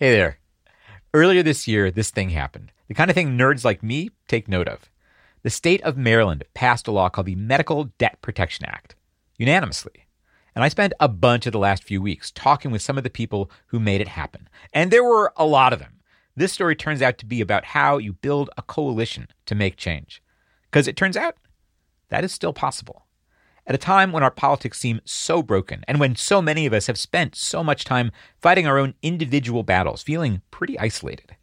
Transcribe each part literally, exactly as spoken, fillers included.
Hey there. Earlier this year, this thing happened. The kind of thing nerds like me take note of. The state of Maryland passed a law called the Medical Debt Protection Act, unanimously. And I spent a bunch of the last few weeks talking with some of the people who made it happen. And there were a lot of them. This story turns out to be about how you build a coalition to make change. Because it turns out that is still possible. At a time when our politics seem so broken and when so many of us have spent so much time fighting our own individual battles, feeling pretty isolated.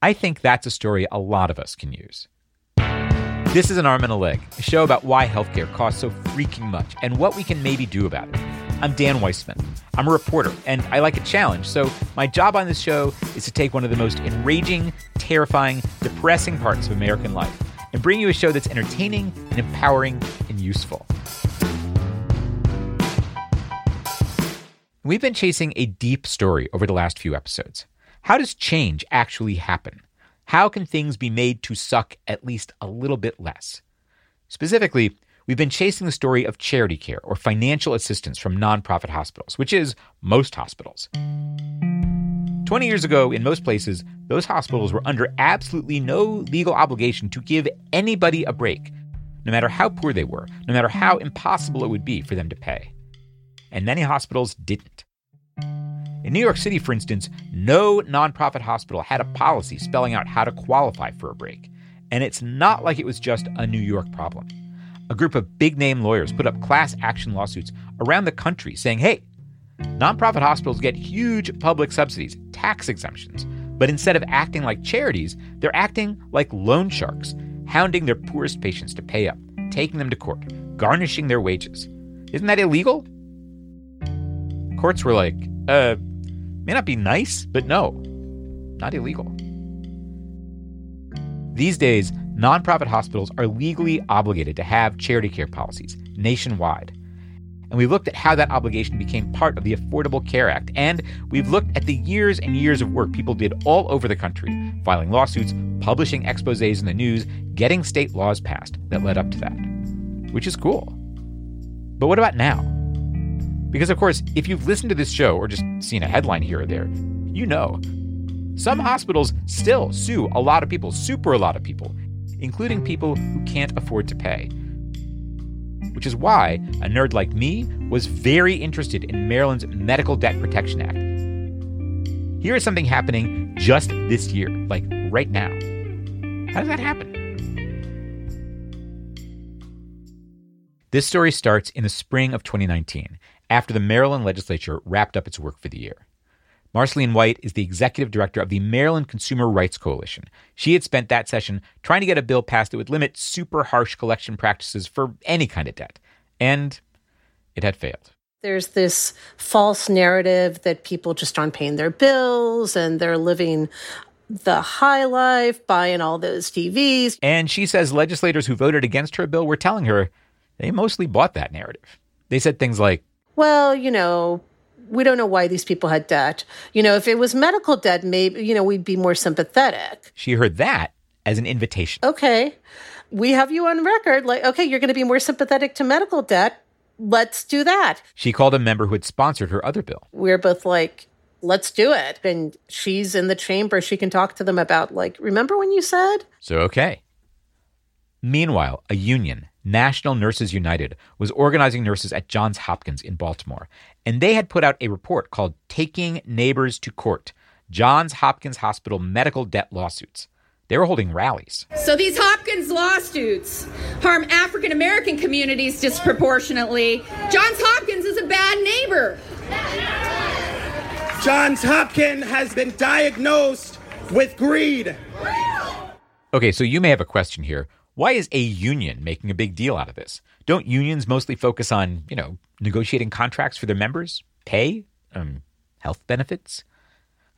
I think that's a story a lot of us can use. This is An Arm and a Leg, a show about why healthcare costs so freaking much and what we can maybe do about it. I'm Dan Weissman. I'm a reporter, and I like a challenge, so my job on this show is to take one of the most enraging, terrifying, depressing parts of American life and bring you a show that's entertaining and empowering and useful. We've been chasing a deep story over the last few episodes. How does change actually happen? How can things be made to suck at least a little bit less? Specifically, we've been chasing the story of charity care or financial assistance from nonprofit hospitals, which is most hospitals. twenty years ago, in most places, those hospitals were under absolutely no legal obligation to give anybody a break, no matter how poor they were, no matter how impossible it would be for them to pay. And many hospitals didn't. In New York City, for instance, no nonprofit hospital had a policy spelling out how to qualify for a break. And it's not like it was just a New York problem. A group of big-name lawyers put up class action lawsuits around the country saying, hey, nonprofit hospitals get huge public subsidies, tax exemptions, but instead of acting like charities, they're acting like loan sharks, hounding their poorest patients to pay up, taking them to court, garnishing their wages. Isn't that illegal? Courts were like, uh... may not be nice, but no, not illegal. These days, nonprofit hospitals are legally obligated to have charity care policies nationwide. And we looked at how that obligation became part of the Affordable Care Act. And we've looked at the years and years of work people did all over the country, filing lawsuits, publishing exposés in the news, getting state laws passed that led up to that, which is cool. But what about now? Because, of course, if you've listened to this show or just seen a headline here or there, you know. Some hospitals still sue a lot of people, super a lot of people, including people who can't afford to pay. Which is why a nerd like me was very interested in Maryland's Medical Debt Protection Act. Here is something happening just this year, like right now. How does that happen? This story starts in the spring of twenty nineteen. After the Maryland legislature wrapped up its work for the year. Marceline White is the executive director of the Maryland Consumer Rights Coalition. She had spent that session trying to get a bill passed that would limit super harsh collection practices for any kind of debt. And it had failed. There's this false narrative that people just aren't paying their bills and they're living the high life, buying all those T Vs. And she says legislators who voted against her bill were telling her they mostly bought that narrative. They said things like, well, you know, we don't know why these people had debt. You know, if it was medical debt, maybe, you know, we'd be more sympathetic. She heard that as an invitation. Okay, we have you on record. Like, okay, you're going to be more sympathetic to medical debt. Let's do that. She called a member who had sponsored her other bill. We're both like, let's do it. And she's in the chamber. She can talk to them about, like, remember when you said? So, okay. Meanwhile, a union, National Nurses United, was organizing nurses at Johns Hopkins in Baltimore, and they had put out a report called Taking Neighbors to Court, Johns Hopkins Hospital Medical Debt Lawsuits. They were holding rallies. So these Hopkins lawsuits harm African-American communities disproportionately. Johns Hopkins is a bad neighbor. Johns Hopkins has been diagnosed with greed. Okay, so you may have a question here. Why is a union making a big deal out of this? Don't unions mostly focus on, you know, negotiating contracts for their members, pay, um, health benefits?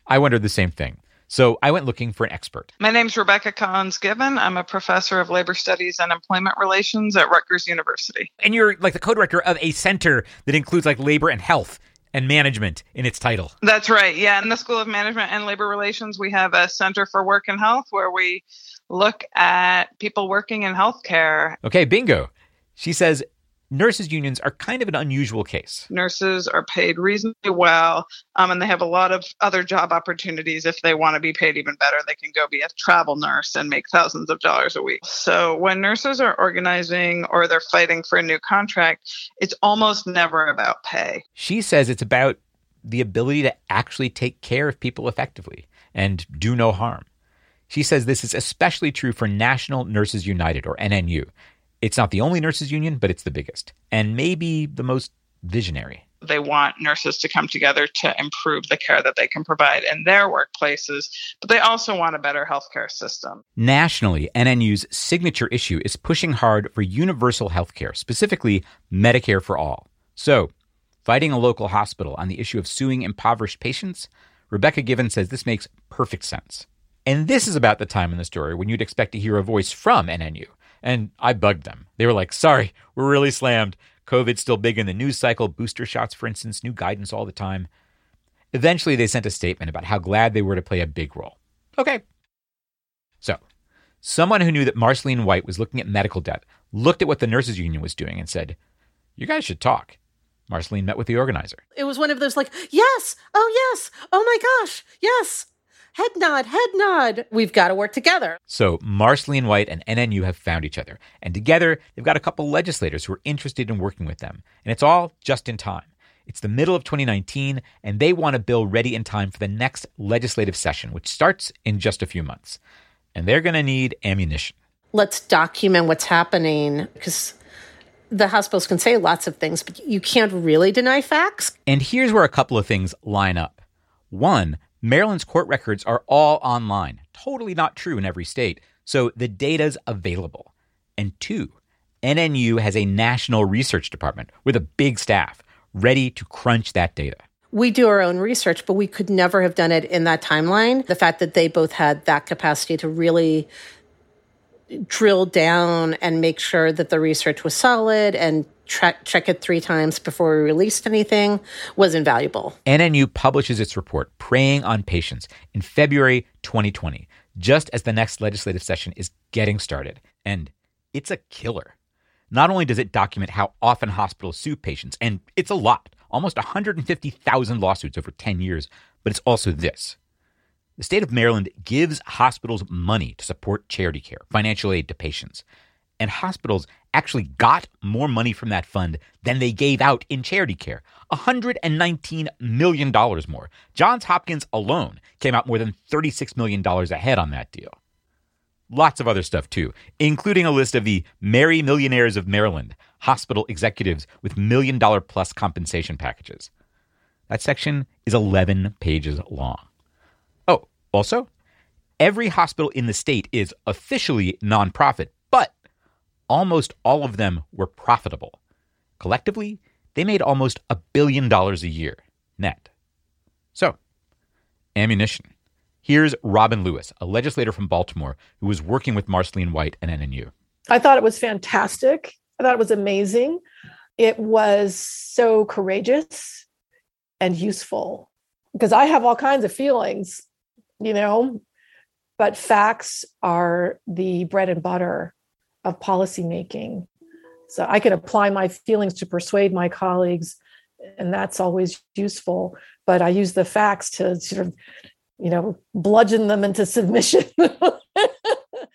I wondered the same thing. So I went looking for an expert. My name's Rebecca Collins Given. I'm a professor of labor studies and employment relations at Rutgers University. And you're like the co-director of a center that includes like labor and health and management in its title. That's right. Yeah. In the School of Management and Labor Relations, we have a Center for Work and Health where we look at people working in healthcare. Okay, bingo. She says nurses unions are kind of an unusual case. Nurses are paid reasonably well, um, and they have a lot of other job opportunities. If they want to be paid even better, they can go be a travel nurse and make thousands of dollars a week. So when nurses are organizing or they're fighting for a new contract, it's almost never about pay. She says it's about the ability to actually take care of people effectively and do no harm. She says this is especially true for National Nurses United, or N N U. It's not the only nurses union, but it's the biggest and maybe the most visionary. They want nurses to come together to improve the care that they can provide in their workplaces, but they also want a better healthcare system. Nationally, N N U's signature issue is pushing hard for universal healthcare, specifically Medicare for All. So, fighting a local hospital on the issue of suing impoverished patients, Rebecca Given says this makes perfect sense. And this is about the time in the story when you'd expect to hear a voice from N N U. And I bugged them. They were like, sorry, we're really slammed. COVID's still big in the news cycle. Booster shots, for instance, new guidance all the time. Eventually, they sent a statement about how glad they were to play a big role. Okay. So, someone who knew that Marceline White was looking at medical debt looked at what the nurses union was doing and said, you guys should talk. Marceline met with the organizer. It was one of those like, yes, oh yes, oh my gosh, yes. Head nod, head nod. We've got to work together. So Marceline White and N N U have found each other. And together, they've got a couple legislators who are interested in working with them. And it's all just in time. It's the middle of twenty nineteen, and they want a bill ready in time for the next legislative session, which starts in just a few months. And they're going to need ammunition. Let's document what's happening, because the hospitals can say lots of things, but you can't really deny facts. And here's where a couple of things line up. One, Maryland's court records are all online. Totally not true in every state. So the data's available. And two, N N U has a national research department with a big staff ready to crunch that data. We do our own research, but we could never have done it in that timeline. The fact that they both had that capacity to really drill down and make sure that the research was solid and Tra- check it three times before we released anything was invaluable. N N U publishes its report, Preying on Patients, in February twenty twenty, just as the next legislative session is getting started. And it's a killer. Not only does it document how often hospitals sue patients, and it's a lot, almost one hundred fifty thousand lawsuits over ten years, but it's also this. The state of Maryland gives hospitals money to support charity care, financial aid to patients. And hospitals actually got more money from that fund than they gave out in charity care, one hundred nineteen million dollars more. Johns Hopkins alone came out more than thirty-six million dollars ahead on that deal. Lots of other stuff, too, including a list of the Merry Millionaires of Maryland, hospital executives with million-dollar-plus compensation packages. That section is eleven pages long. Oh, also, every hospital in the state is officially nonprofit. Almost all of them were profitable. Collectively, they made almost a billion dollars a year net. So, ammunition. Here's Robin Lewis, a legislator from Baltimore who was working with Marceline White and N N U. I thought it was fantastic. I thought it was amazing. It was so courageous and useful, because I have all kinds of feelings, you know, but facts are the bread and butter of policymaking. So I could apply my feelings to persuade my colleagues, and that's always useful. But I use the facts to sort of, you know, bludgeon them into submission.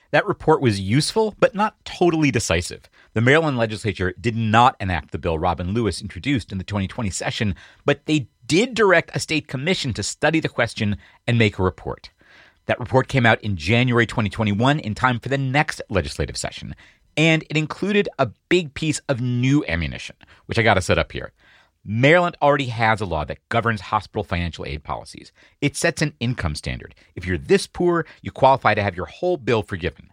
That report was useful, but not totally decisive. The Maryland legislature did not enact the bill Robin Lewis introduced in the twenty twenty session, but they did direct a state commission to study the question and make a report. That report came out in January twenty twenty-one in time for the next legislative session, and it included a big piece of new ammunition, which I got to set up here. Maryland already has a law that governs hospital financial aid policies. It sets an income standard. If you're this poor, you qualify to have your whole bill forgiven.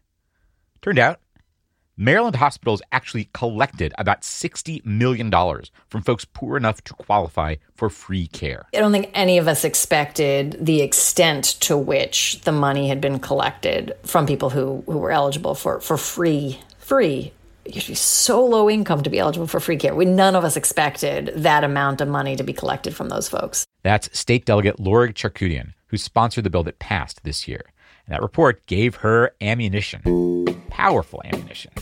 Turned out, Maryland hospitals actually collected about sixty million dollars from folks poor enough to qualify for free care. I don't think any of us expected the extent to which the money had been collected from people who, who were eligible for, for free, free. You should be so low income to be eligible for free care. We, none of us expected that amount of money to be collected from those folks. That's State Delegate Lorig Charkudian, who sponsored the bill that passed this year. And that report gave her ammunition. Powerful ammunition.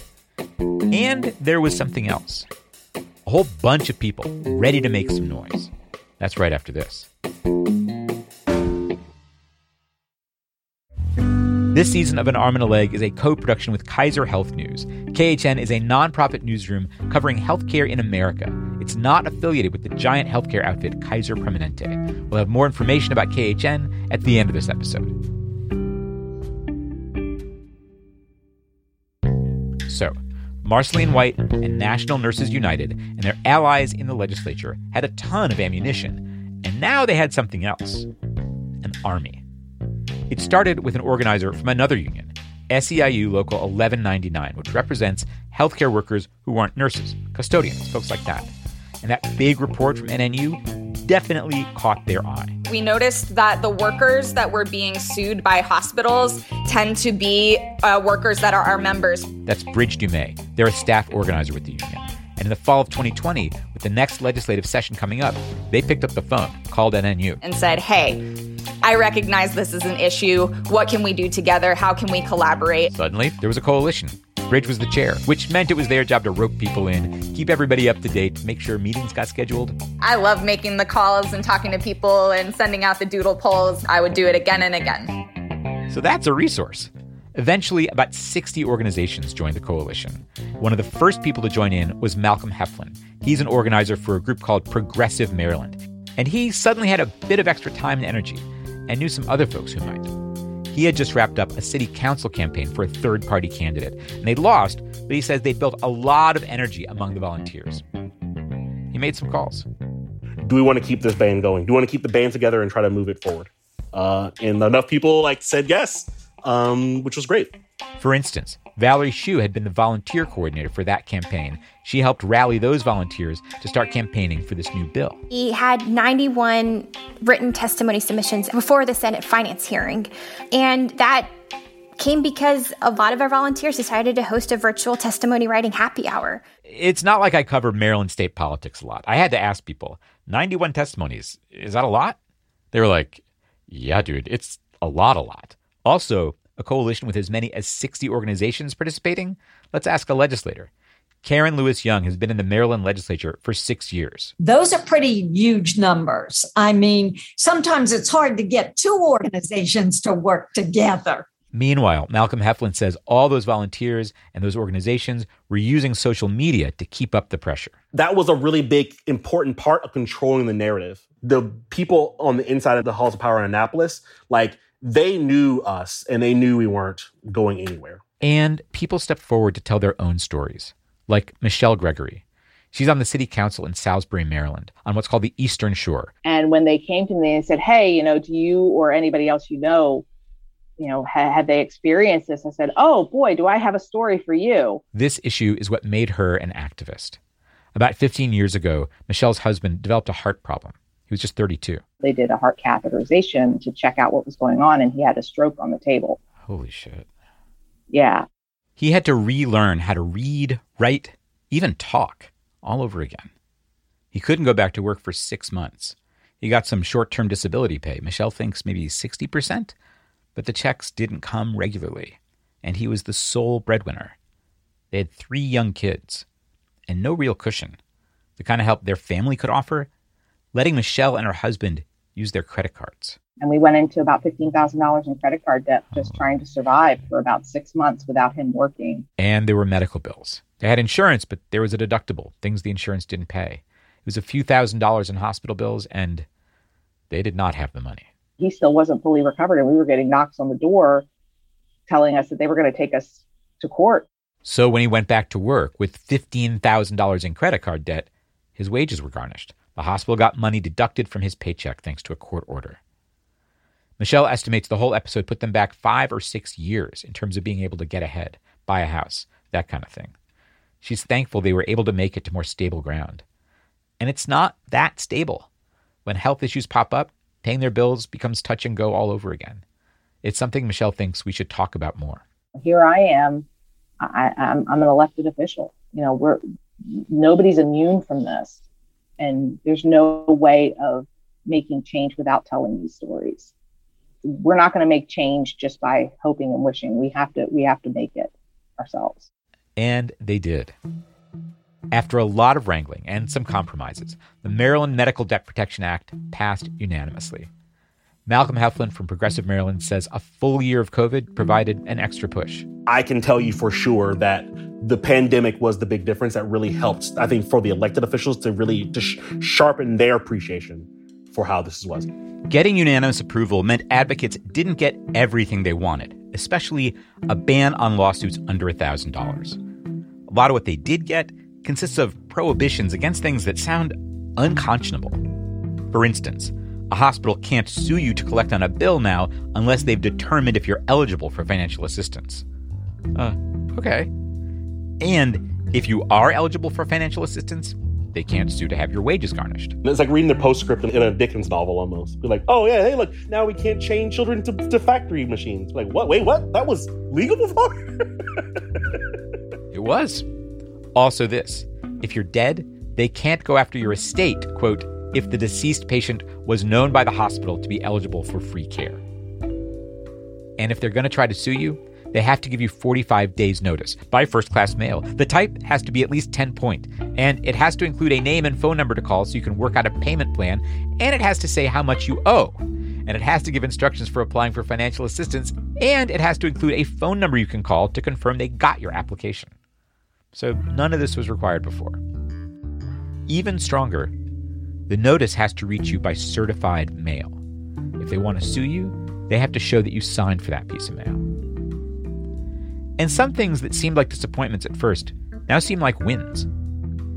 And there was something else. whole bunch of people ready to make some noise. That's right after this. This season of An Arm and a Leg is a co-production with Kaiser Health News. K H N is a nonprofit newsroom covering healthcare in America. It's not affiliated with the giant healthcare outfit Kaiser Permanente. We'll have more information about K H N at the end of this episode. So, Marceline White and National Nurses United and their allies in the legislature had a ton of ammunition, and now they had something else, an army. It started with an organizer from another union, S E I U Local eleven ninety-nine, which represents healthcare workers who aren't nurses, custodians, folks like that. And that big report from N N U definitely caught their eye. We noticed that the workers that were being sued by hospitals tend to be uh, workers that are our members. That's Bridge Dumais. They're a staff organizer with the union. And in the fall of twenty twenty, with the next legislative session coming up, they picked up the phone, called N N U. And said, hey, I recognize this is an issue. What can we do together? How can we collaborate? Suddenly, there was a coalition. Bridge was the chair, which meant it was their job to rope people in, keep everybody up to date, make sure meetings got scheduled. I love making the calls and talking to people and sending out the doodle polls. I would do it again and again. So that's a resource. Eventually, about sixty organizations joined the coalition. One of the first people to join in was Malcolm Heflin. He's an organizer for a group called Progressive Maryland. And he suddenly had a bit of extra time and energy and knew some other folks who might. He had just wrapped up a city council campaign for a third-party candidate, and they lost, but he says they built a lot of energy among the volunteers. He made some calls. Do we want to keep this band going? Do we want to keep the band together and try to move it forward? Uh, and enough people like said yes, um, which was great. For instance, Valerie Hsu had been the volunteer coordinator for that campaign. She helped rally those volunteers to start campaigning for this new bill. We had ninety-one written testimony submissions before the Senate finance hearing. And that came because a lot of our volunteers decided to host a virtual testimony writing happy hour. It's not like I cover Maryland state politics a lot. I had to ask people, ninety-one testimonies, is that a lot? They were like, yeah, dude, it's a lot, a lot. Also, a coalition with as many as sixty organizations participating? Let's ask a legislator. Karen Lewis-Young has been in the Maryland legislature for six years. Those are pretty huge numbers. I mean, sometimes it's hard to get two organizations to work together. Meanwhile, Malcolm Heflin says all those volunteers and those organizations were using social media to keep up the pressure. That was a really big, important part of controlling the narrative. The people on the inside of the halls of power in Annapolis, like, they knew us, and they knew we weren't going anywhere. And people stepped forward to tell their own stories, like Michelle Gregory. She's on the city council in Salisbury, Maryland, on what's called the Eastern Shore. And when they came to me and said, hey, you know, do you or anybody else you know, you know, ha- had they experienced this? I said, oh, boy, do I have a story for you. This issue is what made her an activist. About fifteen years ago, Michelle's husband developed a heart problem. He was just thirty-two. They did a heart catheterization to check out what was going on, and he had a stroke on the table. Holy shit. Yeah. He had to relearn how to read, write, even talk all over again. He couldn't go back to work for six months. He got some short-term disability pay. Michelle thinks maybe sixty percent, but the checks didn't come regularly, and he was the sole breadwinner. They had three young kids and no real cushion, the kind of help their family could offer, letting Michelle and her husband use their credit cards. And we went into about fifteen thousand dollars in credit card debt, just oh. trying to survive for about six months without him working. And there were medical bills. They had insurance, but there was a deductible, things the insurance didn't pay. It was a few thousand dollars in hospital bills, and they did not have the money. He still wasn't fully recovered, and we were getting knocks on the door telling us that they were going to take us to court. So when he went back to work with fifteen thousand dollars in credit card debt, his wages were garnished. The hospital got money deducted from his paycheck thanks to a court order. Michelle estimates the whole episode put them back five or six years in terms of being able to get ahead, buy a house, that kind of thing. She's thankful they were able to make it to more stable ground. And it's not that stable. When health issues pop up, paying their bills becomes touch and go all over again. It's something Michelle thinks we should talk about more. Here I am. I, I'm, I'm an elected official. You know, we're nobody's immune from this. And there's no way of making change without telling these stories. We're not going to make change just by hoping and wishing. We have to, we have to make it ourselves. And they did. After a lot of wrangling and some compromises, the Maryland Medical Debt Protection Act passed unanimously. Malcolm Heflin from Progressive Maryland says a full year of COVID provided an extra push. I can tell you for sure that the pandemic was the big difference that really helped, I think, for the elected officials to really to sh- sharpen their appreciation for how this was. Getting unanimous approval meant advocates didn't get everything they wanted, especially a ban on lawsuits under one thousand dollars. A lot of what they did get consists of prohibitions against things that sound unconscionable. For instance, a hospital can't sue you to collect on a bill now unless they've determined if you're eligible for financial assistance. Uh, okay. And if you are eligible for financial assistance, they can't sue to have your wages garnished. It's like reading the postscript in a Dickens novel almost. You're like, oh, yeah, hey, look, now we can't chain children to, to factory machines. Like, what? Wait, what? That was legal before? It was. Also this, if you're dead, they can't go after your estate, quote, if the deceased patient was known by the hospital to be eligible for free care. And if they're going to try to sue you, they have to give you forty-five days notice by first-class mail. The type has to be at least ten point, and it has to include a name and phone number to call so you can work out a payment plan, and it has to say how much you owe, and it has to give instructions for applying for financial assistance, and it has to include a phone number you can call to confirm they got your application. So none of this was required before. Even stronger, the notice has to reach you by certified mail. If they want to sue you, they have to show that you signed for that piece of mail. And some things that seemed like disappointments at first now seem like wins.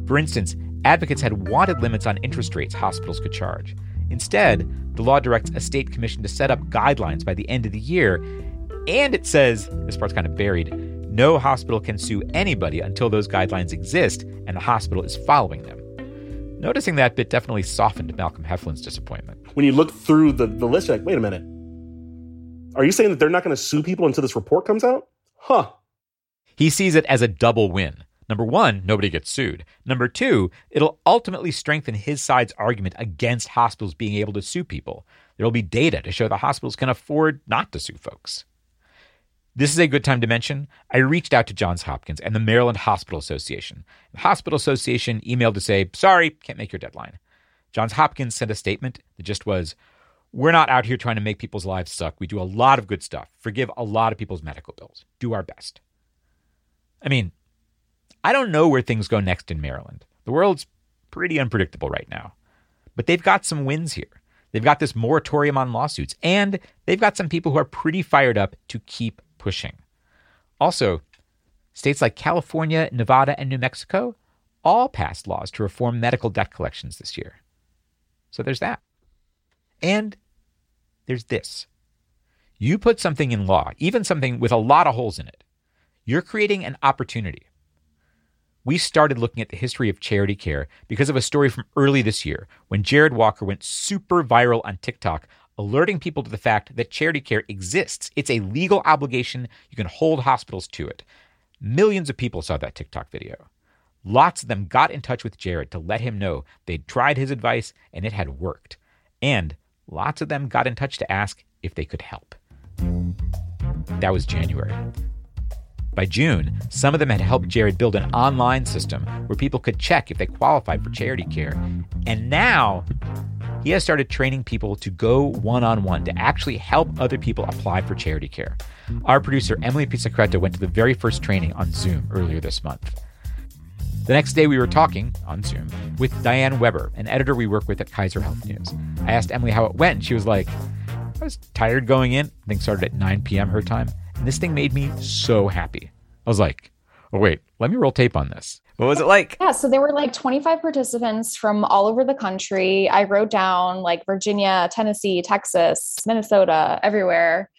For instance, advocates had wanted limits on interest rates hospitals could charge. Instead, the law directs a state commission to set up guidelines by the end of the year, and it says, this part's kind of buried, no hospital can sue anybody until those guidelines exist and the hospital is following them. Noticing that bit definitely softened Malcolm Heflin's disappointment. When you look through the, the list, you're like, wait a minute. Are you saying that they're not going to sue people until this report comes out? Huh. He sees it as a double win. Number one, nobody gets sued. Number two, it'll ultimately strengthen his side's argument against hospitals being able to sue people. There'll be data to show the hospitals can afford not to sue folks. This is a good time to mention, I reached out to Johns Hopkins and the Maryland Hospital Association. The Hospital Association emailed to say, sorry, can't make your deadline. Johns Hopkins sent a statement that just was, we're not out here trying to make people's lives suck. We do a lot of good stuff. Forgive a lot of people's medical bills. Do our best. I mean, I don't know where things go next in Maryland. The world's pretty unpredictable right now. But they've got some wins here. They've got this moratorium on lawsuits, and they've got some people who are pretty fired up to keep pushing. Also, states like California, Nevada, and New Mexico all passed laws to reform medical debt collections this year. So there's that. And there's this. You put something in law, even something with a lot of holes in it. You're creating an opportunity. We started looking at the history of charity care because of a story from early this year when Jared Walker went super viral on TikTok alerting people to the fact that charity care exists. It's a legal obligation. You can hold hospitals to it. Millions of people saw that TikTok video. Lots of them got in touch with Jared to let him know they'd tried his advice and it had worked. And lots of them got in touch to ask if they could help. That was January. By June, some of them had helped Jared build an online system where people could check if they qualified for charity care. And now he has started training people to go one-on-one to actually help other people apply for charity care. Our producer, Emily Pisacreta, went to the very first training on Zoom earlier this month. The next day we were talking, on Zoom, with Diane Weber, an editor we work with at Kaiser Health News. I asked Emily how it went, and she was like, I was tired going in. The thing started at nine p.m. her time, and this thing made me so happy. I was like, oh, wait, let me roll tape on this. What was it like? Yeah, so there were like twenty-five participants from all over the country. I wrote down like Virginia, Tennessee, Texas, Minnesota, everywhere.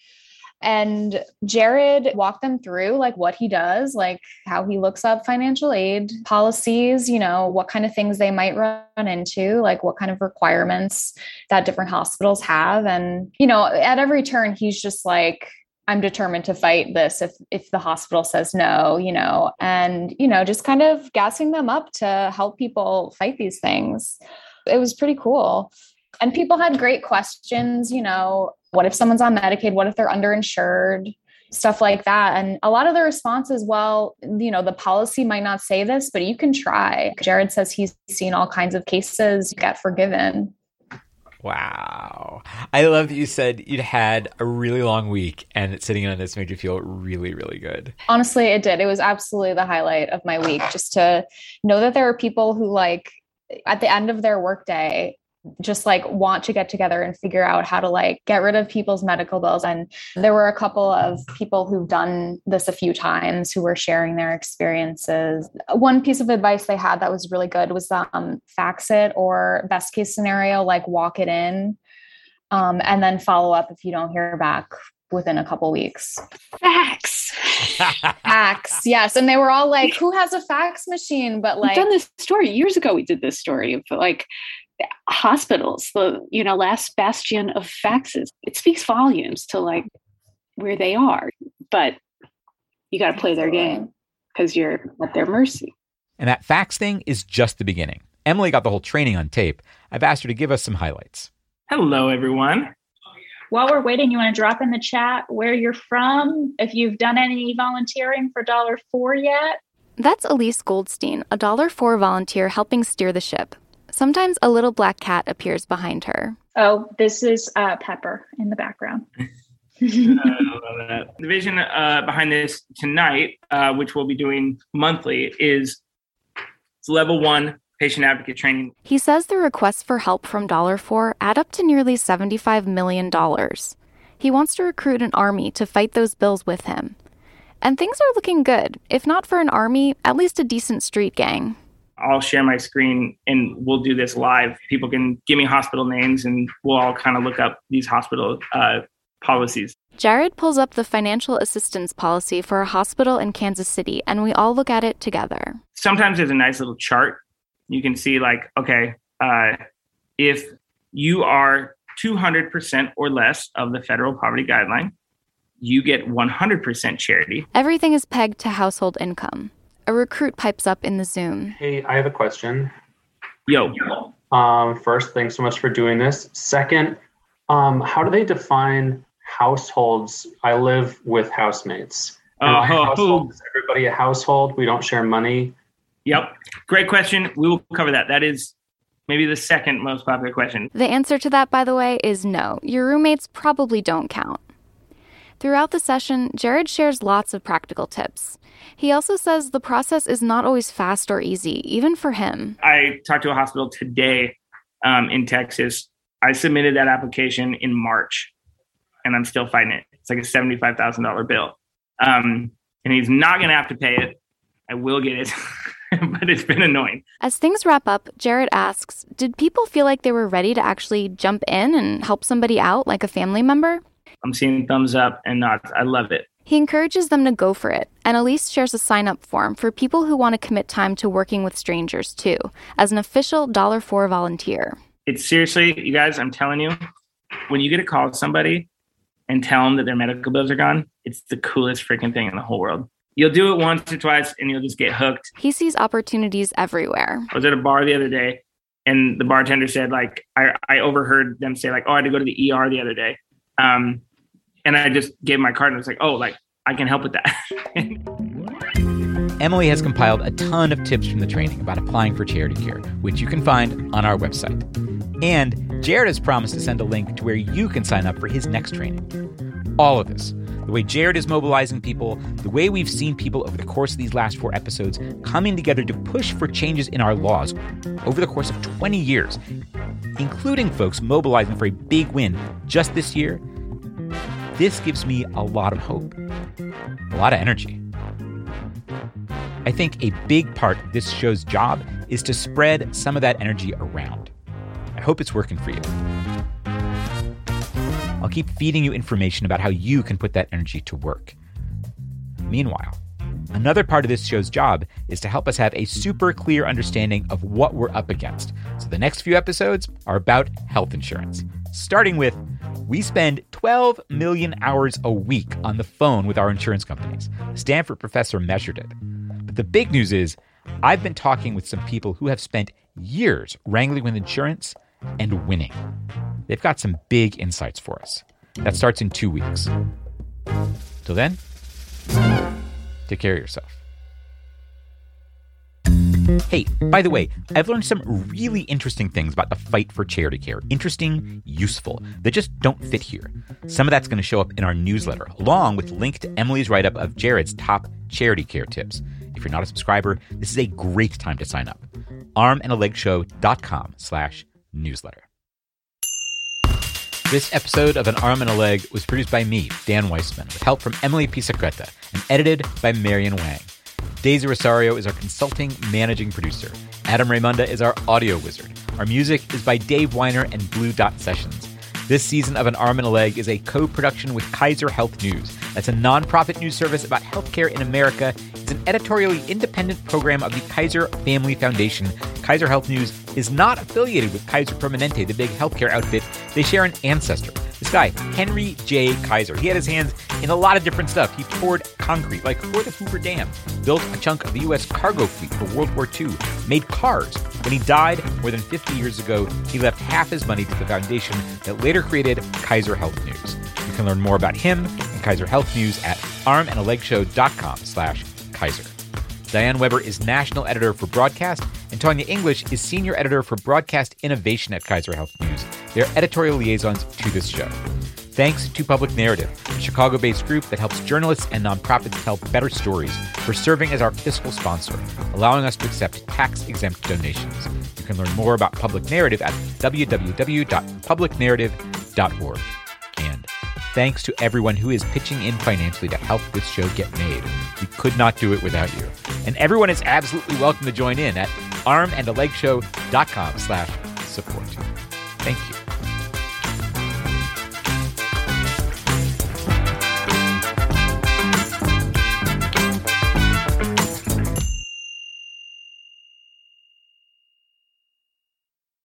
And Jared walked them through like what he does, like how he looks up financial aid policies, you know, what kind of things they might run into, like what kind of requirements that different hospitals have. And, you know, at every turn, he's just like, I'm determined to fight this if if the hospital says no, you know, and, you know, just kind of gassing them up to help people fight these things. It was pretty cool. And people had great questions, you know, what if someone's on Medicaid? What if they're underinsured? stuff like that. And a lot of the responses, well, you know, the policy might not say this, but you can try. Jared says he's seen all kinds of cases get forgiven. Wow. I love that you said you'd had a really long week and sitting in on this made you feel really, really good. Honestly, it did. It was absolutely the highlight of my week, just to know that there are people who, like, at the end of their workday, just like want to get together and figure out how to like get rid of people's medical bills. And there were a couple of people who've done this a few times who were sharing their experiences. One piece of advice they had that was really good was um, fax it, or best case scenario, like walk it in um, and then follow up if you don't hear back within a couple weeks. Fax. Fax. Yes. And they were all like, who has a fax machine? But like, we've done this story years ago. We did this story of like hospitals, the, you know, last bastion of faxes. It speaks volumes to like where they are, but you got to play their game because you're at their mercy. And that fax thing is just the beginning. Emily got the whole training on tape. I've asked her to give us some highlights. Hello, everyone. While we're waiting, you want to drop in the chat where you're from, if you've done any volunteering for one dollar and four cents yet. That's Elise Goldstein, a one dollar and four cents volunteer helping steer the ship. Sometimes a little black cat appears behind her. Oh, this is uh, Pepper in the background. I love that. The vision uh, behind this tonight, uh, which we'll be doing monthly, is level one patient advocate training. He says the requests for help from one dollar and four cents add up to nearly seventy-five million dollars. He wants to recruit an army to fight those bills with him. And things are looking good. If not for an army, at least a decent street gang. I'll share my screen and we'll do this live. People can give me hospital names and we'll all kind of look up these hospital uh, policies. Jared pulls up the financial assistance policy for a hospital in Kansas City and we all look at it together. Sometimes there's a nice little chart. You can see like, okay, uh, if you are two hundred percent or less of the federal poverty guideline, you get one hundred percent charity. Everything is pegged to household income. A recruit pipes up in the Zoom. Hey, I have a question. Yo. Um, first, thanks so much for doing this. Second, um, how do they define households? I live with housemates. And uh, my household, is everybody a household? We don't share money. Yep. Great question. We will cover that. That is maybe the second most popular question. The answer to that, by the way, is no. Your roommates probably don't count. Throughout the session, Jared shares lots of practical tips. He also says the process is not always fast or easy, even for him. I talked to a hospital today um, in Texas. I submitted that application in March, and I'm still fighting it. It's like a seventy-five thousand dollars bill. Um, and he's not going to have to pay it. I will get it, but it's been annoying. As things wrap up, Jared asks, did people feel like they were ready to actually jump in and help somebody out like a family member? I'm seeing thumbs up and nods. I love it. He encourages them to go for it, and Elise shares a sign-up form for people who want to commit time to working with strangers, too, as an official one dollar and four cents volunteer. It's seriously, you guys, I'm telling you, when you get a call to somebody and tell them that their medical bills are gone, it's the coolest freaking thing in the whole world. You'll do it once or twice, and you'll just get hooked. He sees opportunities everywhere. I was at a bar the other day, and the bartender said, like, I, I overheard them say, like, oh, I had to go to the E R the other day. Um, and I just gave my card and I was like, oh, like I can help with that. Emily has compiled a ton of tips from the training about applying for charity care, which you can find on our website. And Jared has promised to send a link to where you can sign up for his next training. All of this, the way Jared is mobilizing people, the way we've seen people over the course of these last four episodes coming together to push for changes in our laws over the course of twenty years, including folks mobilizing for a big win just this year, this gives me a lot of hope, a lot of energy. I think a big part of this show's job is to spread some of that energy around. I hope it's working for you. I'll keep feeding you information about how you can put that energy to work. Meanwhile, another part of this show's job is to help us have a super clear understanding of what we're up against. So the next few episodes are about health insurance, starting with we spend twelve million hours a week on the phone with our insurance companies. A Stanford professor measured it. But the big news is I've been talking with some people who have spent years wrangling with insurance and winning. They've got some big insights for us. That starts in two weeks. Till then, take care of yourself. Hey, by the way, I've learned some really interesting things about the fight for charity care. Interesting, useful, that just don't fit here. Some of that's going to show up in our newsletter, along with a link to Emily's write-up of Jared's top charity care tips. If you're not a subscriber, this is a great time to sign up. armandalegshow.com slash newsletter. This episode of An Arm and a Leg was produced by me, Dan Weissman, with help from Emily Pisacreta, and edited by Marion Wang. Daisy Rosario is our consulting managing producer. Adam Raimunda is our audio wizard. Our music is by Dave Weiner and Blue Dot Sessions. This season of An Arm and a Leg is a co-production with Kaiser Health News. That's a nonprofit news service about healthcare in America. It's an editorially independent program of the Kaiser Family Foundation. Kaiser Health News is not affiliated with Kaiser Permanente, the big healthcare outfit. They share an ancestor. This guy, Henry J. Kaiser, he had his hands in a lot of different stuff. He poured concrete, like for the Hoover Dam, built a chunk of the U S cargo fleet for World War Two, made cars. When he died more than fifty years ago, he left half his money to the foundation that later created Kaiser Health News. You can learn more about him and Kaiser Health News at armandalegshow.com slash Kaiser. Diane Weber is national editor for broadcast, and Tanya English is senior editor for broadcast innovation at Kaiser Health News. They're editorial liaisons to this show. Thanks to Public Narrative, a Chicago-based group that helps journalists and nonprofits tell better stories, for serving as our fiscal sponsor, allowing us to accept tax-exempt donations. You can learn more about Public Narrative at w w w dot public narrative dot org. And thanks to everyone who is pitching in financially to help this show get made. We could not do it without you. And everyone is absolutely welcome to join in at armandalegshow.com slash support. Thank you.